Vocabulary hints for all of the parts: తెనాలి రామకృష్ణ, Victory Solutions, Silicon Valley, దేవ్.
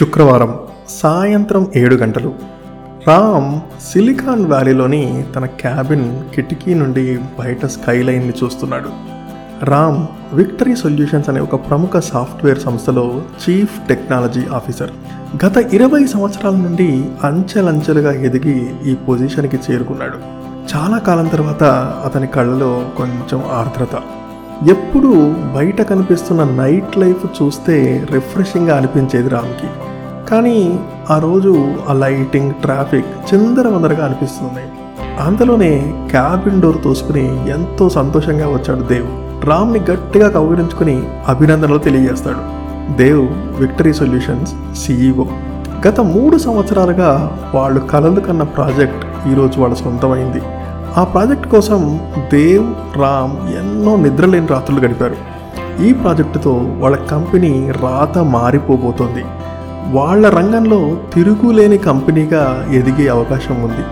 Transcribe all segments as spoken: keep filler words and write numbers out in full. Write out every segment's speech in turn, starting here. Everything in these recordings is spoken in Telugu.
శుక్రవారం సాయంత్రం ఏడు గంటలు. రామ్ సిలికాన్ వ్యాలీలోని తన క్యాబిన్ కిటికీ నుండి బయట స్కైలైన్ని చూస్తున్నాడు. రామ్ విక్టరీ సొల్యూషన్స్ అనే ఒక ప్రముఖ సాఫ్ట్వేర్ సంస్థలో చీఫ్ టెక్నాలజీ ఆఫీసర్. గత ఇరవై సంవత్సరాల నుండి అంచెలంచెలుగా ఎదిగి ఈ పొజిషన్కి చేరుకున్నాడు. చాలా కాలం తర్వాత అతని కళ్ళలో కొంచెం ఆర్ద్రత. ఎప్పుడూ బయట కనిపిస్తున్న నైట్ లైఫ్ చూస్తే రిఫ్రెషింగ్గా అనిపించేది రామ్కి. కానీ ఆ రోజు ఆ లైటింగ్, ట్రాఫిక్ చిందరవందరగా అనిపిస్తుంది. అందులోనే క్యాబిన్ డోర్ తోసుకుని ఎంతో సంతోషంగా వచ్చాడు దేవ్. రామ్ని గట్టిగా కౌగిలించుకుని అభినందనలు తెలియజేస్తాడు. దేవ్ victory solutions CEO. గత మూడు సంవత్సరాలుగా వాళ్ళు కలలు కన్న ప్రాజెక్ట్ ఈరోజు వాళ్ళ సొంతమైంది. ఆ ప్రాజెక్ట్ కోసం దేవ్, రామ్ ఎన్నో నిద్రలేని రాత్రులు గడిపారు. ఈ ప్రాజెక్టుతో వాళ్ళ కంపెనీ రాత మారిపోబోతోంది. వాళ్ళ రంగంలో తిరుగులేని కంపెనీగా ఎదిగే అవకాశం ఉంది.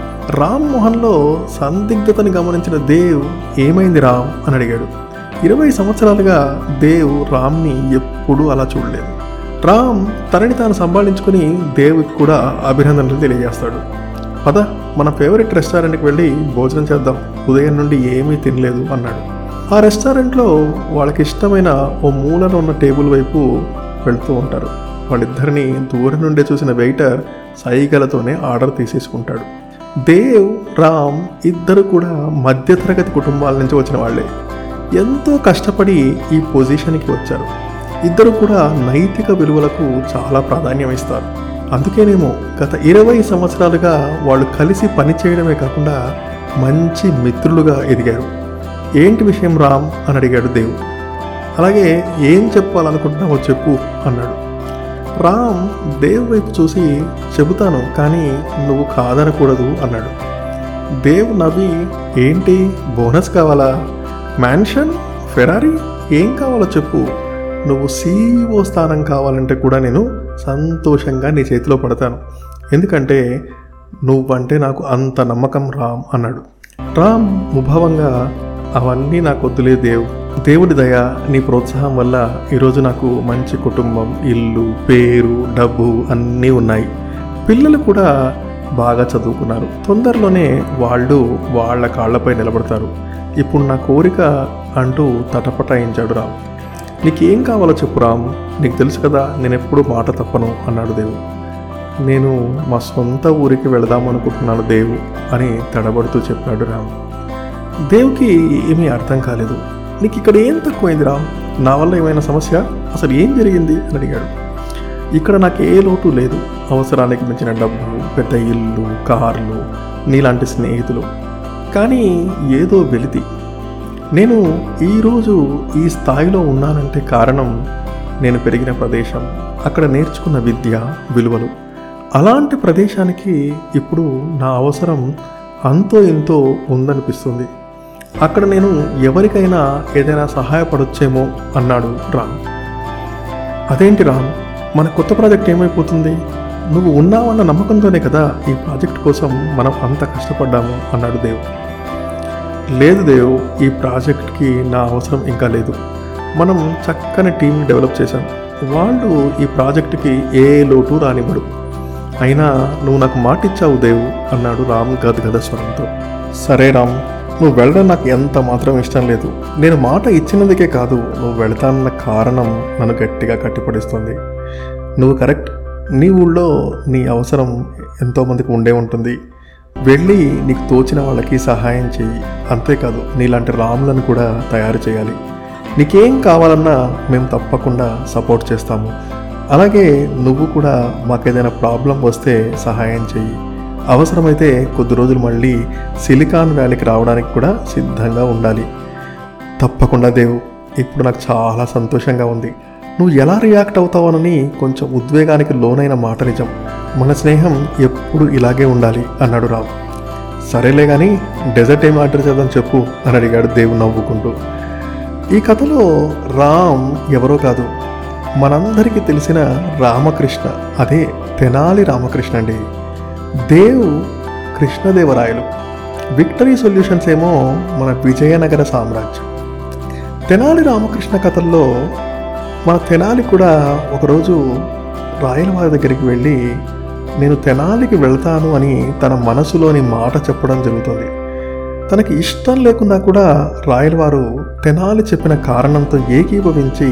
రామ్ మోహన్లో సందిగ్ధతను గమనించిన దేవ్, "ఏమైంది రామ్?" అని అడిగాడు. ఇరవై సంవత్సరాలుగా దేవ్ రామ్ని ఎప్పుడూ అలా చూడలేదు. రామ్ తనని తాను సంభాళించుకుని దేవుకి కూడా అభినందనలు తెలియజేస్తాడు. "పద, మన ఫేవరెట్ రెస్టారెంట్కి వెళ్ళి భోజనం చేద్దాం. ఉదయం నుండి ఏమీ తినలేదు" అన్నాడు. ఆ రెస్టారెంట్లో వాళ్ళకి ఇష్టమైన ఓ మూలన ఉన్న టేబుల్ వైపు వెళ్తూ ఉంటారు. వాళ్ళిద్దరిని దూరం నుండే చూసిన వెయిటర్ సైగలతోనే ఆర్డర్ తీసేసుకుంటాడు. దేవ్, రామ్ ఇద్దరు కూడా మధ్యతరగతి కుటుంబాల నుంచి వచ్చిన వాళ్ళే. ఎంతో కష్టపడి ఈ పొజిషన్కి వచ్చారు. ఇద్దరు కూడా నైతిక విలువలకు చాలా ప్రాధాన్యం ఇస్తారు. అందుకేనేమో గత ఇరవై సంవత్సరాలుగా వాళ్ళు కలిసి పనిచేయడమే కాకుండా మంచి మిత్రులుగా ఎదిగారు. "ఏంటి విషయం రామ్?" అని అడిగాడు దేవ్. "అలాగే, ఏం చెప్పాలనుకుంటున్నావో చెప్పు" అన్నాడు. రామ్ దేవ్ వైపు చూసి, "చెబుతాను, కానీ నువ్వు కాదనకూడదు" అన్నాడు. దేవ్ నవ్వి, "ఏంటి, బోనస్ కావాలా? మ్యాన్షన్, ఫెరారీ, ఏం కావాలో చెప్పు. నువ్వు సీఈఓ స్థానం కావాలంటే కూడా నేను సంతోషంగా నీ చేతిలో పడతాను. ఎందుకంటే నువ్వంటే నాకు అంత నమ్మకం రామ్" అన్నాడు. రామ్ ముభావంగా, "అవన్నీ నాకు వద్దులే దేవ్. దేవుడి దయ, నీ ప్రోత్సాహం వల్ల ఈరోజు నాకు మంచి కుటుంబం, ఇల్లు, పేరు, డబ్బు అన్నీ ఉన్నాయి. పిల్లలు కూడా బాగా చదువుకున్నారు. తొందరలోనే వాళ్ళు వాళ్ళ కాళ్లపై నిలబడతారు. ఇప్పుడు నా కోరిక" అంటూ తటపటాయించాడు రామ్. "నీకేం కావాలో చెప్పు రామ్. నీకు తెలుసు కదా, నేను ఎప్పుడూ మాట తప్పను" అన్నాడు దేవ్. "నేను మా సొంత ఊరికి వెళదామనుకుంటున్నాను దేవ్" అని తడబడుతూ చెప్పాడు రామ్. దేవ్కి ఏమీ అర్థం కాలేదు. "నీకు ఇక్కడ ఏం తక్కువైంది రామ్? నా వల్ల ఏమైనా సమస్య? అసలు ఏం జరిగింది?" అని అడిగాడు. "ఇక్కడ నాకు ఏ లోటు లేదు. అవసరానికి మించిన డబ్బు, పెద్ద ఇల్లు, కార్లు, నీలాంటి స్నేహితులు. కానీ ఏదో వెలితి. నేను ఈరోజు ఈ స్థాయిలో ఉన్నానంటే కారణం నేను పెరిగిన ప్రదేశం, అక్కడ నేర్చుకున్న విద్య, విలువలు. అలాంటి ప్రదేశానికి ఇప్పుడు నా అవసరం అంతో ఎంతో ఉందనిపిస్తుంది. అక్కడ నేను ఎవరికైనా ఏదైనా సహాయపడొచ్చేమో" అన్నాడు రామ్. "అదేంటి రామ్, మన కొత్త ప్రాజెక్ట్ ఏమైపోతుంది? నువ్వు ఉన్నావన్న నమ్మకంతోనే కదా ఈ ప్రాజెక్ట్ కోసం మనం అంత కష్టపడ్డాము" అన్నాడు దేవ్. "లేదు దేవ్, ఈ ప్రాజెక్ట్కి నా అవసరం ఇంకా లేదు. మనం చక్కని టీంని డెవలప్ చేశాం. వాళ్ళు ఈ ప్రాజెక్ట్కి ఏ లోటు రానివ్వడు. అయినా నువ్వు నాకు మాటిచ్చావు దేవ్" అన్నాడు రామ్ గద్గద స్వరంతో. "సరే రామ్, నువ్వు వెళ్ళడం నాకు ఎంత మాత్రం ఇష్టం లేదు. నేను మాట ఇచ్చినందుకే కాదు, నువ్వు వెళ్తానన్న కారణం నన్ను గట్టిగా కట్టిపడిస్తుంది. నువ్వు కరెక్ట్. నీ ఊళ్ళో నీ అవసరం ఎంతోమందికి ఉండే ఉంటుంది. వెళ్ళి నీకు తోచిన వాళ్ళకి సహాయం చేయి. అంతేకాదు, నీలాంటి రాములను కూడా తయారు చేయాలి. నీకేం కావాలన్నా మేము తప్పకుండా సపోర్ట్ చేస్తాము. అలాగే నువ్వు కూడా మాకేదైనా ప్రాబ్లం వస్తే సహాయం చేయి. అవసరమైతే కొద్ది రోజులు మళ్ళీ సిలికాన్ వ్యాలీకి రావడానికి కూడా సిద్ధంగా ఉండాలి." "తప్పకుండా దేవ్, ఇప్పుడు నాకు చాలా సంతోషంగా ఉంది. నువ్వు ఎలా రియాక్ట్ అవుతావనని కొంచెం ఉద్వేగానికి లోనైన మాట నిజం. మన స్నేహం ఎప్పుడు ఇలాగే ఉండాలి" అన్నాడు రామ్. "సరేలే, కానీ డెజర్ట్ ఏం ఆర్డర్ చేద్దాం చెప్పు" అని అడిగాడు దేవ్ నవ్వుకుంటూ. ఈ కథలో రామ్ ఎవరో కాదు, మనందరికీ తెలిసిన రామకృష్ణ. అదే తెనాలి రామకృష్ణ అండి. దేవ్ కృష్ణదేవరాయలు, విక్టరీ సొల్యూషన్స్ ఏమో మన విజయనగర సామ్రాజ్యం. తెనాలి రామకృష్ణ కథల్లో మన తెనాలి కూడా ఒకరోజు రాయలవారి దగ్గరికి వెళ్ళి నేను తెనాలికి వెళ్తాను అని తన మనసులోని మాట చెప్పడం జరుగుతుంది. తనకి ఇష్టం లేకున్నా కూడా రాయలవారు తెనాలి చెప్పిన కారణంతో ఏకీభవించి,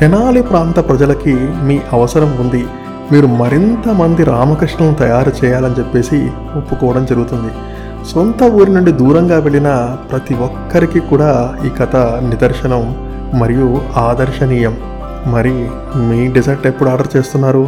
తెనాలి ప్రాంత ప్రజలకి మీ అవసరం ఉంది, మీరు మరింత మంది రామకృష్ణను తయారు చేయాలని చెప్పేసి ఒప్పుకోవడం జరుగుతుంది. సొంత ఊరి నుండి దూరంగా వెళ్ళిన ప్రతి ఒక్కరికి కూడా ఈ కథ నిదర్శనం మరియు ఆదర్శనీయం. మరి మీ డెజర్ట్ ఎప్పుడు ఆర్డర్ చేస్తున్నారు?